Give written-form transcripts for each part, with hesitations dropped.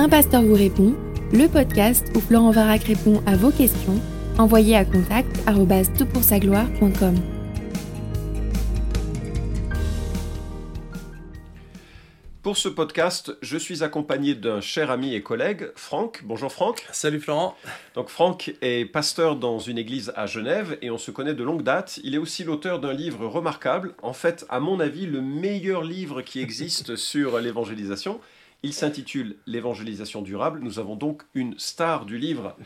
Un pasteur vous répond, le podcast où Florent Varac répond à vos questions, envoyez à contact@toutpoursagloire.com. Pour ce podcast, je suis accompagné d'un cher ami et collègue, Franck. Bonjour Franck. Salut Florent. Donc Franck est pasteur dans une église à Genève et on se connaît de longue date. Il est aussi l'auteur d'un livre remarquable, en fait, à mon avis, le meilleur livre qui existe sur l'évangélisation. Il s'intitule « L'évangélisation durable ». Nous avons donc une star du livre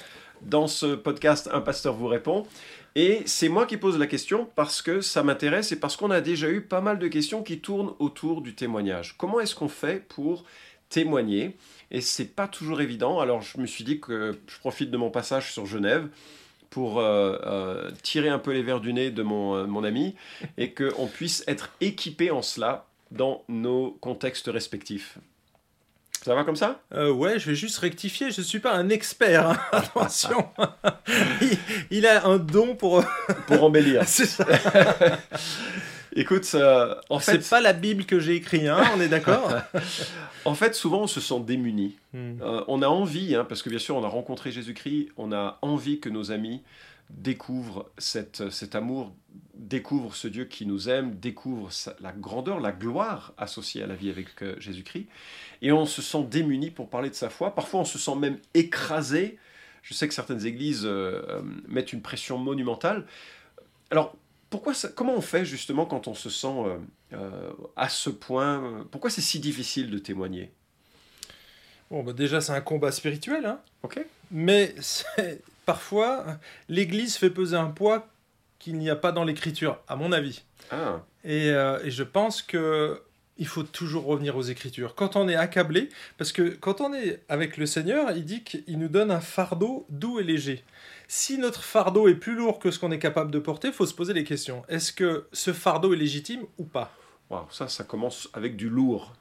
dans ce podcast « Un pasteur vous répond ». Et c'est moi qui pose la question parce que ça m'intéresse et parce qu'on a déjà eu pas mal de questions qui tournent autour du témoignage. Comment est-ce qu'on fait pour témoigner? Et c'est pas toujours évident. Alors je me suis dit que je profite de mon passage sur Genève pour tirer un peu les vers du nez de mon ami et qu'on puisse être équipé en cela dans nos contextes respectifs. Ça va comme ça ? Ouais, je vais juste rectifier, je ne suis pas un expert, hein. Attention. il a un don pour... pour embellir. C'est ça. Écoute, en fait... C'est pas la Bible que j'ai écrite, hein, on est d'accord ? En fait, souvent, on se sent démunis. On a envie, hein, parce que bien sûr, on a rencontré Jésus-Christ, on a envie que nos amis découvrent cet amour, découvrent ce Dieu qui nous aime, découvrent la grandeur, la gloire associée à la vie avec Jésus-Christ. Et on se sent démuni pour parler de sa foi. Parfois, on se sent même écrasé. Je sais que certaines églises mettent une pression monumentale. Alors, comment on fait justement quand on se sent à ce point pourquoi c'est si difficile de témoigner? Bon, bah déjà, c'est un combat spirituel, hein. Ok. Mais parfois, l'Église fait peser un poids qu'il n'y a pas dans l'Écriture, à mon avis. Ah. Et je pense que il faut toujours revenir aux Écritures. Quand on est accablé, parce que quand on est avec le Seigneur, il dit qu'il nous donne un fardeau doux et léger. Si notre fardeau est plus lourd que ce qu'on est capable de porter, il faut se poser les questions. Est-ce que ce fardeau est légitime ou pas ? Wow, ça commence avec du lourd.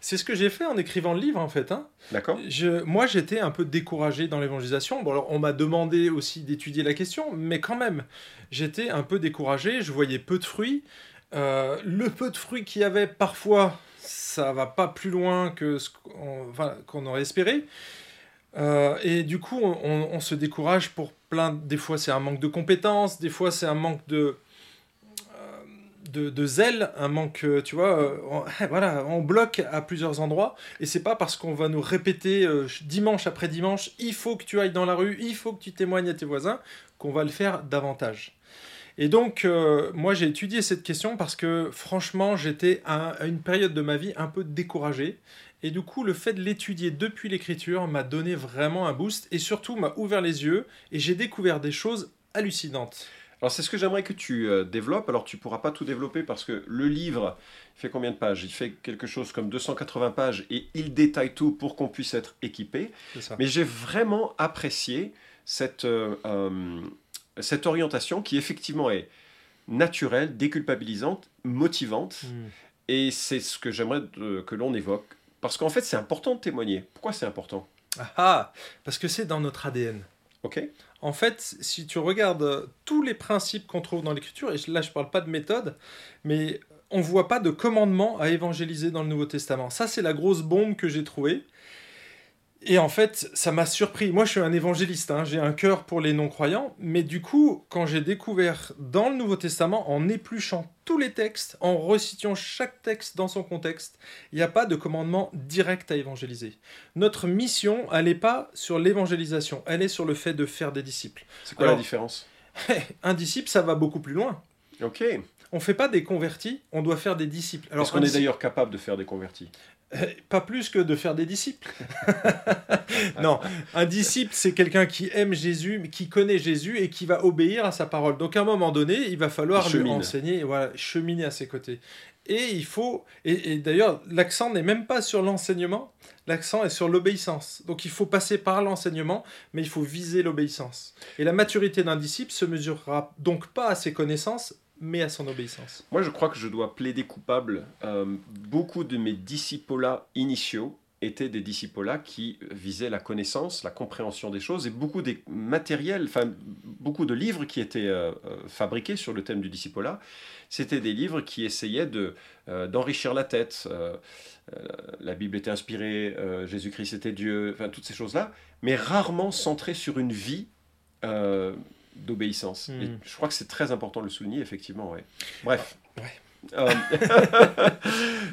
C'est ce que j'ai fait en écrivant le livre, en fait. Hein. D'accord. Moi, j'étais un peu découragé dans l'évangélisation. Bon, alors, on m'a demandé aussi d'étudier la question, mais quand même, j'étais un peu découragé. Je voyais peu de fruits. Le peu de fruits qu'il y avait, parfois, ça va pas plus loin que ce qu'on aurait espéré. Et du coup, on se décourage pour plein... Des fois, c'est un manque de compétences. Des fois, c'est un manque de zèle, un manque, tu vois, on bloque à plusieurs endroits, et c'est pas parce qu'on va nous répéter dimanche après dimanche, il faut que tu ailles dans la rue, il faut que tu témoignes à tes voisins, qu'on va le faire davantage. Et donc, moi j'ai étudié cette question parce que franchement, j'étais à une période de ma vie un peu découragé, et du coup, le fait de l'étudier depuis l'Écriture m'a donné vraiment un boost, et surtout m'a ouvert les yeux, et j'ai découvert des choses hallucinantes. Alors c'est ce que j'aimerais que tu développes. Alors tu ne pourras pas tout développer parce que le livre, il fait combien de pages ? Il fait quelque chose comme 280 pages et il détaille tout pour qu'on puisse être équipé. Mais j'ai vraiment apprécié cette orientation qui effectivement est naturelle, déculpabilisante, motivante. Et c'est ce que j'aimerais que l'on évoque. Parce qu'en fait c'est important de témoigner. Pourquoi c'est important ? Parce que c'est dans notre ADN. Ok. En fait, si tu regardes tous les principes qu'on trouve dans l'Écriture, et là je ne parle pas de méthode, mais on ne voit pas de commandement à évangéliser dans le Nouveau Testament. Ça, c'est la grosse bombe que j'ai trouvée. Et en fait, ça m'a surpris. Moi, je suis un évangéliste, hein, j'ai un cœur pour les non-croyants, mais du coup, quand j'ai découvert dans le Nouveau Testament, en épluchant tous les textes, en resituant chaque texte dans son contexte, il n'y a pas de commandement direct à évangéliser. Notre mission, elle n'est pas sur l'évangélisation, elle est sur le fait de faire des disciples. C'est quoi la différence ? Un disciple, ça va beaucoup plus loin. Ok. On ne fait pas des convertis, on doit faire des disciples. Alors, est-ce qu'on est d'ailleurs capable de faire des convertis ? Pas plus que de faire des disciples. Non, un disciple, c'est quelqu'un qui aime Jésus, qui connaît Jésus et qui va obéir à sa parole. Donc à un moment donné, il va falloir lui enseigner, voilà, cheminer à ses côtés. Et il faut... Et d'ailleurs, l'accent n'est même pas sur l'enseignement, l'accent est sur l'obéissance. Donc il faut passer par l'enseignement, mais il faut viser l'obéissance. Et la maturité d'un disciple se mesurera donc pas à ses connaissances, mais à son obéissance. Moi, je crois que je dois plaider coupable. Beaucoup de mes discipolats initiaux étaient des discipolats qui visaient la connaissance, la compréhension des choses, et beaucoup des matériels, enfin, beaucoup de livres qui étaient fabriqués sur le thème du discipolat. C'était des livres qui essayaient d'enrichir la tête. La Bible était inspirée, Jésus-Christ était Dieu, enfin toutes ces choses-là, mais rarement centrées sur une vie d'obéissance. Et je crois que c'est très important de le souligner, effectivement. Ouais. Bref. Ah, ouais.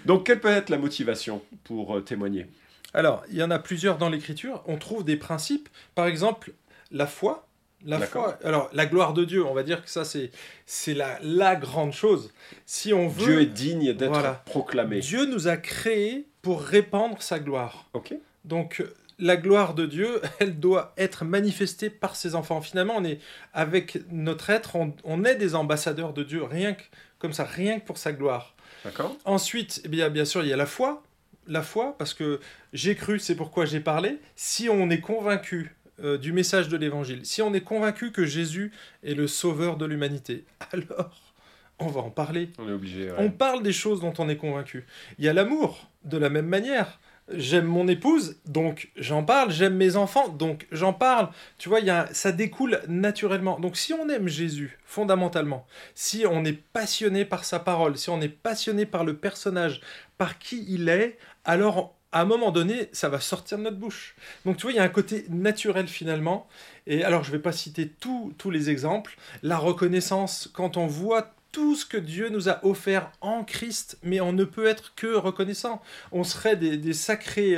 Donc, quelle peut être la motivation pour témoigner ? Alors, il y en a plusieurs dans l'Écriture. On trouve des principes. Par exemple, la foi. La foi. Alors, la gloire de Dieu, on va dire que ça, c'est la grande chose. Si on veut, Dieu est digne d'être proclamé. Dieu nous a créés pour répandre sa gloire. Okay. Donc, la gloire de Dieu, elle doit être manifestée par ses enfants. Finalement, on est, avec notre être, on est des ambassadeurs de Dieu, rien que comme ça, rien que pour sa gloire. D'accord. Ensuite, bien sûr, il y a la foi. La foi, parce que j'ai cru, c'est pourquoi j'ai parlé. Si on est convaincu du message de l'Évangile, si on est convaincu que Jésus est le sauveur de l'humanité, alors on va en parler. On est obligé. Ouais. On parle des choses dont on est convaincu. Il y a l'amour, de la même manière. J'aime mon épouse, donc j'en parle. J'aime mes enfants, donc j'en parle. Tu vois, ça découle naturellement. Donc si on aime Jésus, fondamentalement, si on est passionné par sa parole, si on est passionné par le personnage, par qui il est, alors à un moment donné, ça va sortir de notre bouche. Donc tu vois, il y a un côté naturel finalement. Et alors je ne vais pas citer tous les exemples. La reconnaissance, quand on voit tout ce que Dieu nous a offert en Christ, mais on ne peut être que reconnaissant. On serait des sacrés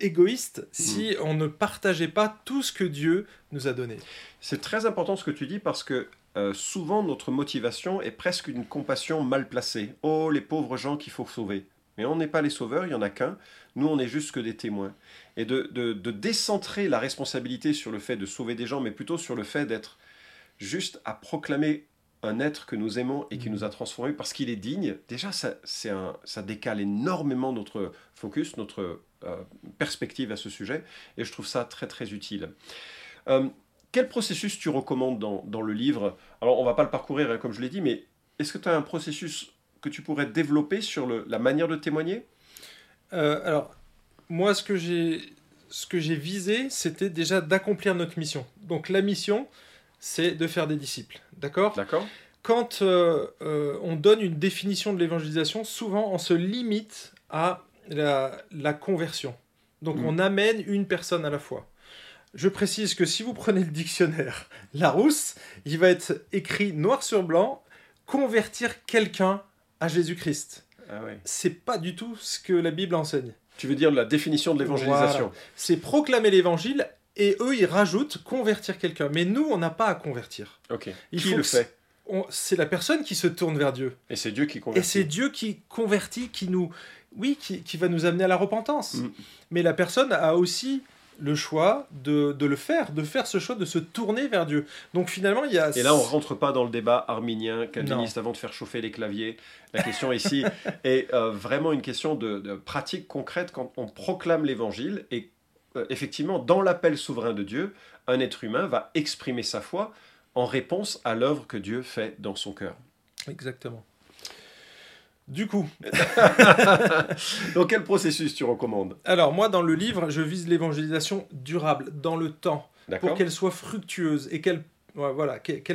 égoïstes si on ne partageait pas tout ce que Dieu nous a donné. C'est très important ce que tu dis, parce que souvent notre motivation est presque une compassion mal placée. Oh, les pauvres gens qu'il faut sauver. Mais on n'est pas les sauveurs, il n'y en a qu'un. Nous, on n'est juste que des témoins. Et de décentrer la responsabilité sur le fait de sauver des gens, mais plutôt sur le fait d'être juste à proclamer un être que nous aimons et qui nous a transformés parce qu'il est digne, déjà ça décale énormément notre focus, notre perspective à ce sujet, et je trouve ça très très utile. Quel processus tu recommandes dans le livre ? Alors on ne va pas le parcourir hein, comme je l'ai dit, mais est-ce que tu as un processus que tu pourrais développer sur la manière de témoigner ? Alors moi ce que j'ai visé, c'était déjà d'accomplir notre mission. Donc la mission, c'est de faire des disciples, d'accord ? Quand on donne une définition de l'évangélisation, souvent on se limite à la conversion. Donc on amène une personne à la fois. Je précise que si vous prenez le dictionnaire Larousse, il va être écrit noir sur blanc, convertir quelqu'un à Jésus-Christ. Ah ouais. C'est pas du tout ce que la Bible enseigne. Tu veux dire la définition de l'évangélisation. Voilà. C'est proclamer l'évangile. Et eux, ils rajoutent convertir quelqu'un. Mais nous, on n'a pas à convertir. Okay. Qui le fait ? C'est la personne qui se tourne vers Dieu. Et c'est Dieu qui convertit. Qui nous, qui va nous amener à la repentance. Mais la personne a aussi le choix de le faire, de faire ce choix, de se tourner vers Dieu. Donc finalement, il y a... Et là, on ne rentre pas dans le débat arminien, calviniste, avant de faire chauffer les claviers. La question ici est vraiment une question de pratique concrète quand on proclame l'évangile et effectivement, dans l'appel souverain de Dieu, un être humain va exprimer sa foi en réponse à l'œuvre que Dieu fait dans son cœur. Exactement. Du coup... Dans quel processus tu recommandes ? Alors, moi, dans le livre, je vise l'évangélisation durable, dans le temps, pour qu'elle soit fructueuse et qu'elle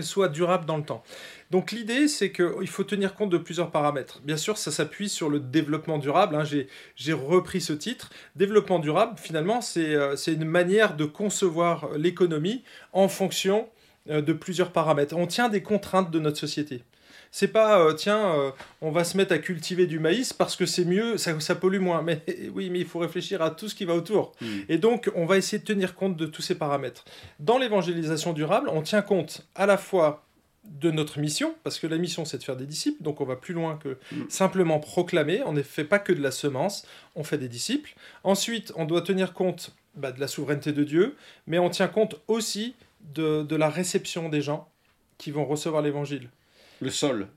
soit durable dans le temps. Donc l'idée, c'est qu'il faut tenir compte de plusieurs paramètres. Bien sûr, ça s'appuie sur le développement durable, hein. J'ai repris ce titre. Développement durable, finalement, c'est une manière de concevoir l'économie en fonction de plusieurs paramètres. On tient des contraintes de notre société. C'est pas, on va se mettre à cultiver du maïs parce que c'est mieux, ça pollue moins. Mais oui, mais il faut réfléchir à tout ce qui va autour. Et donc, on va essayer de tenir compte de tous ces paramètres. Dans l'évangélisation durable, on tient compte à la fois de notre mission, parce que la mission, c'est de faire des disciples, donc on va plus loin que simplement proclamer. On ne fait pas que de la semence, on fait des disciples. Ensuite, on doit tenir compte de la souveraineté de Dieu, mais on tient compte aussi de la réception des gens qui vont recevoir l'évangile. Le sol.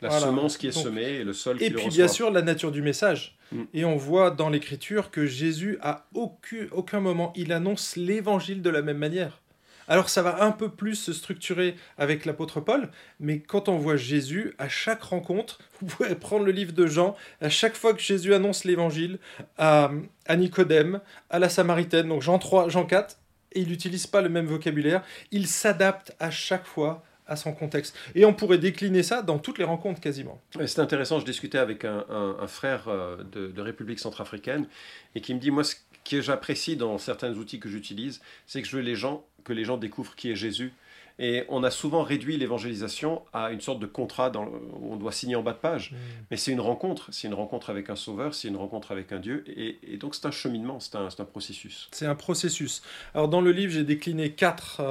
La semence qui est semée et le sol qui le reçoit. Et puis bien sûr, la nature du message. Et on voit dans l'Écriture que Jésus, à aucun moment, il annonce l'Évangile de la même manière. Alors ça va un peu plus se structurer avec l'apôtre Paul, mais quand on voit Jésus, à chaque rencontre, vous pouvez prendre le livre de Jean, à chaque fois que Jésus annonce l'Évangile à Nicodème, à la Samaritaine, donc Jean 3, Jean 4, et il n'utilise pas le même vocabulaire. Il s'adapte à chaque fois à son contexte. Et on pourrait décliner ça dans toutes les rencontres quasiment. C'est intéressant, je discutais avec un frère de République centrafricaine et qui me dit, moi, ce que j'apprécie dans certains outils que j'utilise, c'est que je veux que les gens découvrent qui est Jésus. Et on a souvent réduit l'évangélisation à une sorte de contrat où on doit signer en bas de page. Mmh. Mais c'est une rencontre avec un sauveur, c'est une rencontre avec un Dieu. Et donc c'est un cheminement, c'est un processus. C'est un processus. Alors dans le livre, j'ai décliné quatre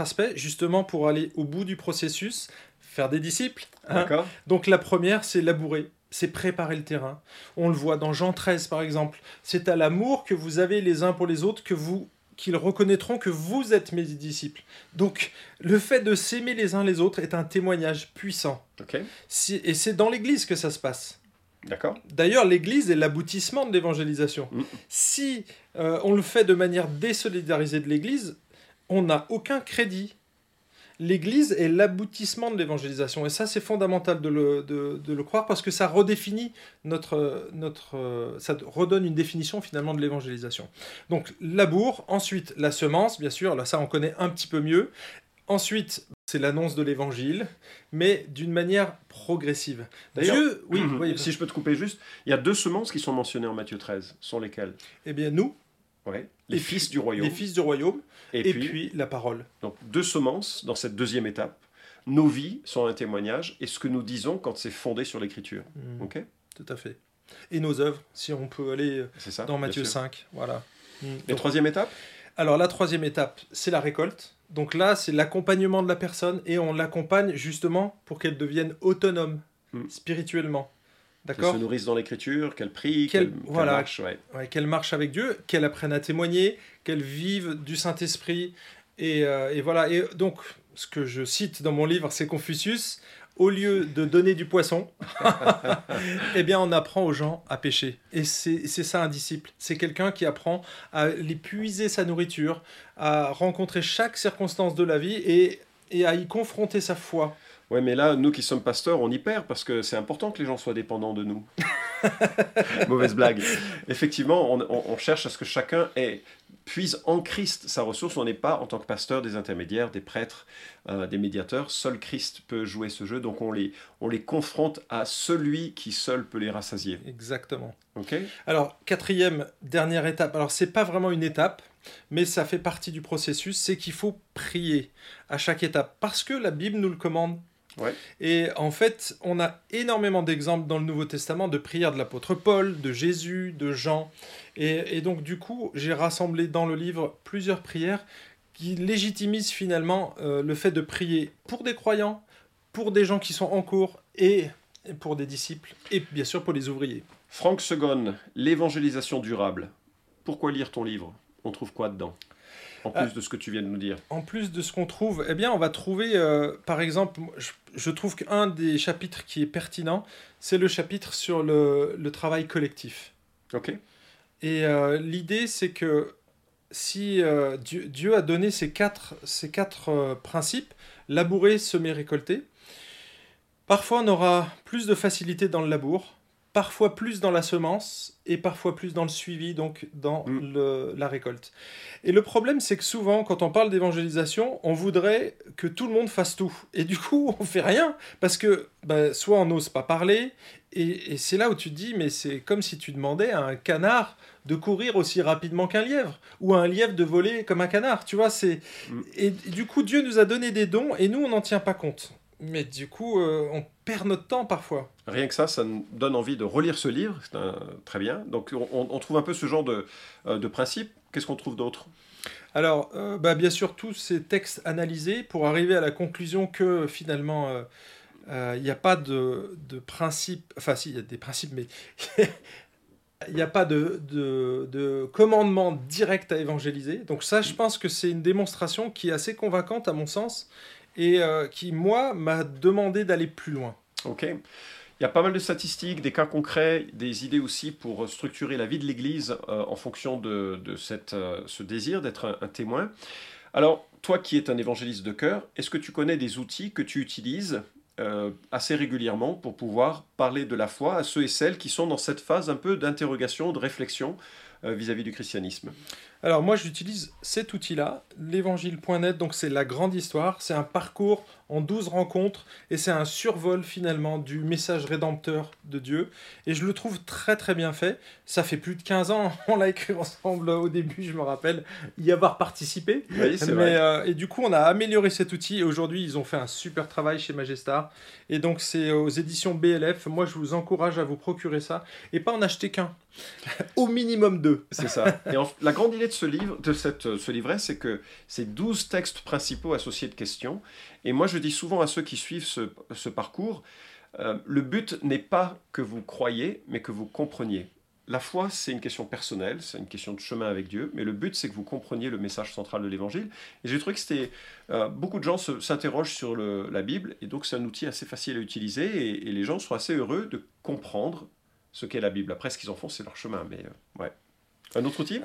aspects, justement pour aller au bout du processus, faire des disciples. Hein. Donc la première, c'est labourer. C'est préparer le terrain. On le voit dans Jean 13, par exemple. C'est à l'amour que vous avez les uns pour les autres que vous... qu'ils reconnaîtront que vous êtes mes disciples. Donc, le fait de s'aimer les uns les autres est un témoignage puissant. Okay. Et c'est dans l'Église que ça se passe. D'accord. D'ailleurs, l'Église est l'aboutissement de l'évangélisation. Mmh. Si on le fait de manière désolidarisée de l'Église, on n'a aucun crédit. L'Église est l'aboutissement de l'évangélisation. Et ça, c'est fondamental de le croire parce que ça redéfinit ça redonne une définition finalement de l'évangélisation. Donc, labour. Ensuite, la semence, bien sûr. Là, ça, on connaît un petit peu mieux. Ensuite, c'est l'annonce de l'évangile, mais d'une manière progressive. D'ailleurs, Dieu... oui, oui, si je peux te couper juste, il y a deux semences qui sont mentionnées en Matthieu 13. Sont lesquelles ? Eh bien, nous. Ouais. Les fils du royaume, et puis la parole. Donc deux semences dans cette deuxième étape. Nos vies sont un témoignage, et ce que nous disons quand c'est fondé sur l'écriture. Mmh. Okay ? Tout à fait. Et nos œuvres, si on peut aller dans Matthieu 5. Voilà. Mmh. La troisième étape ? Alors la troisième étape, c'est la récolte. Donc là, c'est l'accompagnement de la personne, et on l'accompagne justement pour qu'elle devienne autonome, spirituellement. D'accord. Qu'elle se nourrisse dans l'écriture, qu'elle prie, qu'elle marche. Ouais. Ouais, qu'elle marche avec Dieu, qu'elle apprenne à témoigner, qu'elle vive du Saint-Esprit. Et voilà. Et donc, ce que je cite dans mon livre, c'est Confucius. Au lieu de donner du poisson, eh bien, on apprend aux gens à pêcher. Et c'est ça un disciple. C'est quelqu'un qui apprend à aller puiser sa nourriture, à rencontrer chaque circonstance de la vie et à y confronter sa foi. Ouais, mais là, nous qui sommes pasteurs, on y perd parce que c'est important que les gens soient dépendants de nous. Mauvaise blague. Effectivement, on cherche à ce que chacun puise en Christ sa ressource. On n'est pas, en tant que pasteur, des intermédiaires, des prêtres, des médiateurs. Seul Christ peut jouer ce jeu. Donc, on les confronte à celui qui seul peut les rassasier. Exactement. OK. Alors, quatrième, dernière étape. Alors, c'est pas vraiment une étape, mais ça fait partie du processus. C'est qu'il faut prier à chaque étape parce que la Bible nous le commande. Ouais. Et en fait, on a énormément d'exemples dans le Nouveau Testament de prières de l'apôtre Paul, de Jésus, de Jean. Et donc, du coup, j'ai rassemblé dans le livre plusieurs prières qui légitimisent finalement le fait de prier pour des croyants, pour des gens qui sont en cours et pour des disciples et bien sûr pour les ouvriers. Franck Ségond, l'évangélisation durable. Pourquoi lire ton livre ? On trouve quoi dedans ? En plus de ce que tu viens de nous dire. En plus de ce qu'on trouve, eh bien, on va trouver, par exemple, je trouve qu'un des chapitres qui est pertinent, c'est le chapitre sur le travail collectif. OK. Et l'idée, c'est que si Dieu a donné ces quatre principes, labourer, semer, récolter, parfois on aura plus de facilité dans le labour, parfois plus dans la semence et parfois plus dans le suivi, donc dans la récolte. Et le problème, c'est que souvent, quand on parle d'évangélisation, on voudrait que tout le monde fasse tout. Et du coup, on ne fait rien, parce que soit on n'ose pas parler, et c'est là où tu te dis, mais c'est comme si tu demandais à un canard de courir aussi rapidement qu'un lièvre, ou à un lièvre de voler comme un canard, tu vois. Et du coup, Dieu nous a donné des dons, et nous, on n'en tient pas compte. Mais du coup, on perd notre temps parfois. Rien que ça nous donne envie de relire ce livre. C'est très bien. Donc, on trouve un peu ce genre de principe. Qu'est-ce qu'on trouve d'autre ? Alors, bien sûr, tous ces textes analysés pour arriver à la conclusion que finalement... il n'y a pas de principe... Enfin, si, il y a des principes, mais... Il n'y a pas de commandement direct à évangéliser. Donc ça, je pense que c'est une démonstration qui est assez convaincante, à mon sens, et qui, moi, m'a demandé d'aller plus loin. OK. Il y a pas mal de statistiques, des cas concrets, des idées aussi pour structurer la vie de l'Église en fonction de ce désir d'être un témoin. Alors, toi qui es un évangéliste de cœur, est-ce que tu connais des outils que tu utilises assez régulièrement pour pouvoir parler de la foi à ceux et celles qui sont dans cette phase un peu d'interrogation, de réflexion vis-à-vis du christianisme? Alors moi j'utilise cet outil-là, l'évangile.net, donc c'est la grande histoire, c'est un parcours en 12 rencontres et c'est un survol finalement du message rédempteur de Dieu et je le trouve très très bien fait. Ça fait plus de 15 ans, on l'a écrit ensemble au début, je me rappelle, y avoir participé. Oui, c'est vrai. Et du coup on a amélioré cet outil et aujourd'hui ils ont fait un super travail chez Majestar et donc c'est aux éditions BLF. Moi je vous encourage à vous procurer ça et pas en acheter qu'un, au minimum deux. C'est ça. Et la grande idée de ce livre, de ce livret, c'est que c'est 12 textes principaux associés de questions. Et moi, je dis souvent à ceux qui suivent ce parcours, le but n'est pas que vous croyiez, mais que vous compreniez. La foi, c'est une question personnelle, c'est une question de chemin avec Dieu, mais le but, c'est que vous compreniez le message central de l'Évangile. Et j'ai trouvé que c'était... beaucoup de gens s'interrogent sur la Bible, et donc c'est un outil assez facile à utiliser, et les gens sont assez heureux de comprendre ce qu'est la Bible. Après, ce qu'ils en font, c'est leur chemin, mais ouais. Un autre outil,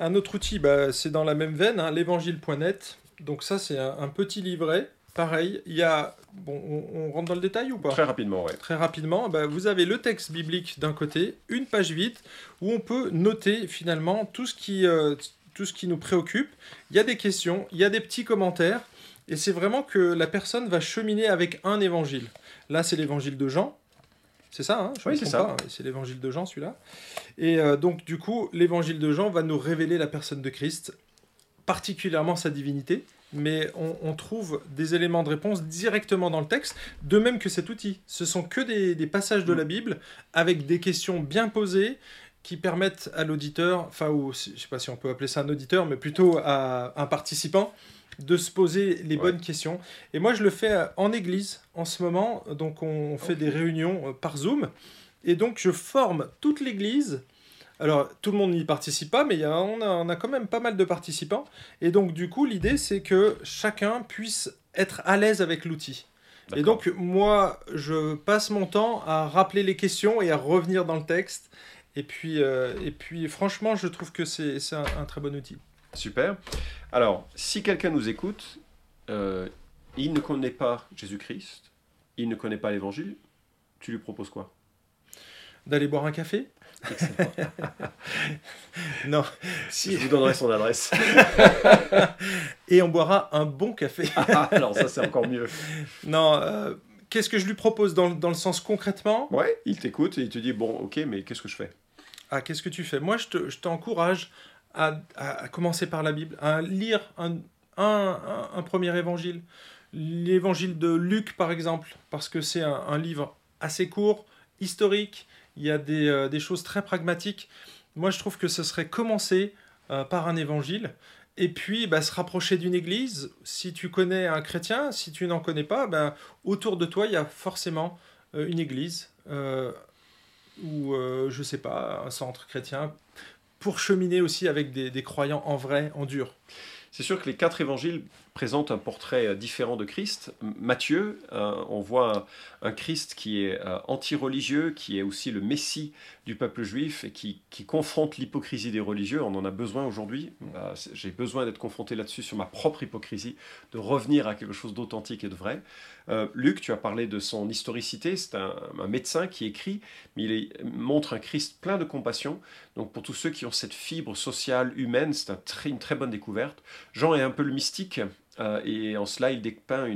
c'est dans la même veine, hein, l'évangile.net. Donc ça, c'est un petit livret. Pareil, il y a... on rentre dans le détail ou pas? Très rapidement, oui. Très rapidement, vous avez le texte biblique d'un côté, une page vide, où on peut noter finalement tout ce qui nous préoccupe. Il y a des questions, il y a des petits commentaires, et c'est vraiment que la personne va cheminer avec un évangile. Là, c'est l'évangile de Jean. C'est ça, hein, je ne comprends pas, c'est l'évangile de Jean celui-là. Et donc du coup, l'évangile de Jean va nous révéler la personne de Christ, particulièrement sa divinité, mais on trouve des éléments de réponse directement dans le texte, de même que cet outil. Ce sont que des passages de la Bible avec des questions bien posées qui permettent à l'auditeur, enfin, ou je ne sais pas si on peut appeler ça un auditeur, mais plutôt à un participant, de se poser les bonnes questions. Et moi, je le fais en église en ce moment. Donc, on fait des réunions par Zoom. Et donc, je forme toute l'église. Alors, tout le monde n'y participe pas, mais on a quand même pas mal de participants. Et donc, du coup, l'idée, c'est que chacun puisse être à l'aise avec l'outil. D'accord. Et donc, moi, je passe mon temps à rappeler les questions et à revenir dans le texte. Et puis franchement, je trouve que c'est un très bon outil. Super. Alors, si quelqu'un nous écoute, il ne connaît pas Jésus-Christ, il ne connaît pas l'Évangile, tu lui proposes quoi? D'aller boire un café? Excellent. Non. Si... Je vous donnerai son adresse. Et on boira un bon café. Ah, alors ça, c'est encore mieux. Non, qu'est-ce que je lui propose dans le sens concrètement? Ouais, il t'écoute et il te dit, bon, ok, mais qu'est-ce que je fais? Ah, qu'est-ce que tu fais? Moi, je t'encourage... À commencer par la Bible, à lire un premier évangile, l'évangile de Luc par exemple, parce que c'est un livre assez court, historique, il y a des choses très pragmatiques. Moi je trouve que ce serait commencer par un évangile, et puis se rapprocher d'une église. Si tu connais un chrétien, si tu n'en connais pas, autour de toi il y a forcément une église, ou je sais pas, un centre chrétien, pour cheminer aussi avec des croyants en vrai, en dur. C'est sûr que les 4 évangiles présentent un portrait différent de Christ. Matthieu, on voit un Christ qui est anti-religieux, qui est aussi le Messie du peuple juif et qui confronte l'hypocrisie des religieux. On en a besoin aujourd'hui. J'ai besoin d'être confronté là-dessus sur ma propre hypocrisie, de revenir à quelque chose d'authentique et de vrai. Luc, tu as parlé de son historicité. C'est un médecin qui écrit, mais il montre un Christ plein de compassion. Donc pour tous ceux qui ont cette fibre sociale, humaine, c'est une très bonne découverte. Jean est un peu le mystique, et en cela il dépeint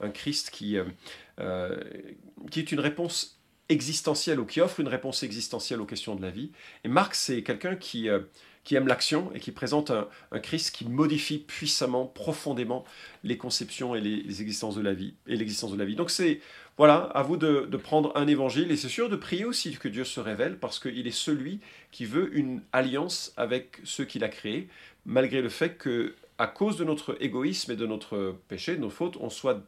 un Christ qui est une réponse existentielle, ou qui offre une réponse existentielle aux questions de la vie. Et Marc, c'est quelqu'un qui aime l'action et qui présente un Christ qui modifie puissamment, profondément les conceptions et les existences de la vie. Donc c'est... Voilà, à vous de prendre un évangile, et c'est sûr de prier aussi que Dieu se révèle, parce qu'il est celui qui veut une alliance avec ceux qu'il a créés, malgré le fait qu'à cause de notre égoïsme et de notre péché, de nos fautes, on soit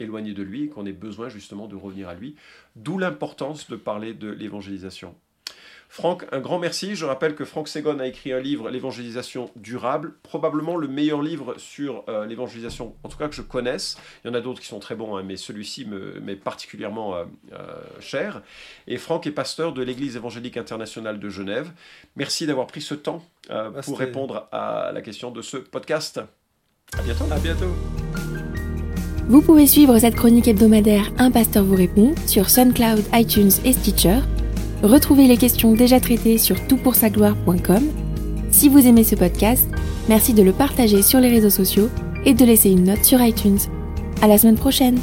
éloigné de lui et qu'on ait besoin justement de revenir à lui, d'où l'importance de parler de l'évangélisation. Franck, un grand merci. Je rappelle que Franck Ségond a écrit un livre, L'évangélisation durable, probablement le meilleur livre sur l'évangélisation, en tout cas que je connaisse. Il y en a d'autres qui sont très bons, hein, mais celui-ci m'est particulièrement cher. Et Franck est pasteur de l'Église évangélique internationale de Genève. Merci d'avoir pris ce temps pour répondre à la question de ce podcast. À bientôt. À bientôt. Vous pouvez suivre cette chronique hebdomadaire Un pasteur vous répond sur SoundCloud, iTunes et Stitcher. Retrouvez les questions déjà traitées sur toutpoursagloire.com. Si vous aimez ce podcast, merci de le partager sur les réseaux sociaux et de laisser une note sur iTunes. À la semaine prochaine!